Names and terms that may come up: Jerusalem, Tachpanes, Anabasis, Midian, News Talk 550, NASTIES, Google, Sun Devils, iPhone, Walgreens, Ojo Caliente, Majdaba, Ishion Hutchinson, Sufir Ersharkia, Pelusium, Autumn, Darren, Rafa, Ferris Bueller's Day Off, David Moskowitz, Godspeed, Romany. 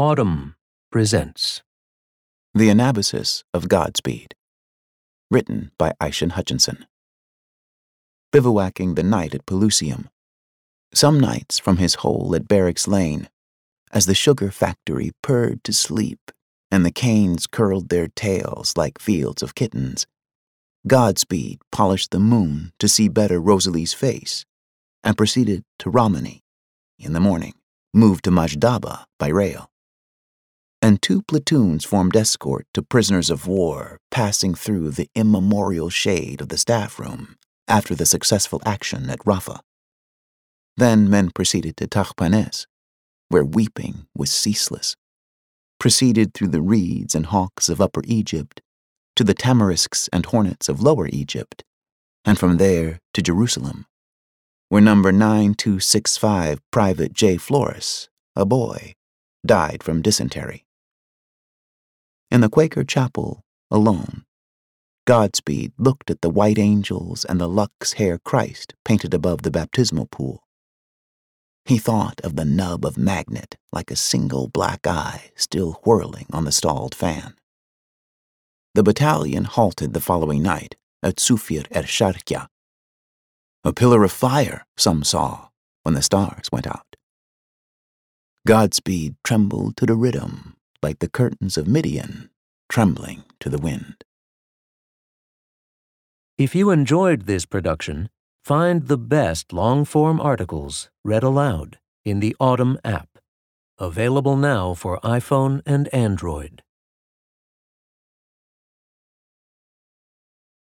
Autumn presents The Anabasis of Godspeed, written by Ishion Hutchinson. Bivouacking the night at Pelusium, some nights from his hole at Barracks Lane, as the sugar factory purred to sleep and the canes curled their tails like fields of kittens, Godspeed polished the moon to see better Rosalie's face and proceeded to Romany in the morning, moved to Majdaba by rail. And two platoons formed escort to prisoners of war passing through the immemorial shade of the staff room after the successful action at Rafa. Then men proceeded to Tachpanes, where weeping was ceaseless, proceeded through the reeds and hawks of Upper Egypt to the tamarisks and hornets of Lower Egypt, and from there to Jerusalem, where number 9265 Private J. Flores, a boy, died from dysentery. In the Quaker chapel, alone, Godspeed looked at the white angels and the lux-hair Christ painted above the baptismal pool. He thought of the nub of magnet like a single black eye still whirling on the stalled fan. The battalion halted the following night at Sufir Ersharkia. A pillar of fire, some saw, when the stars went out. Godspeed trembled to the rhythm like the curtains of Midian trembling to the wind. If you enjoyed this production, find the best long-form articles read aloud in the Autumn app, available now for iPhone and Android.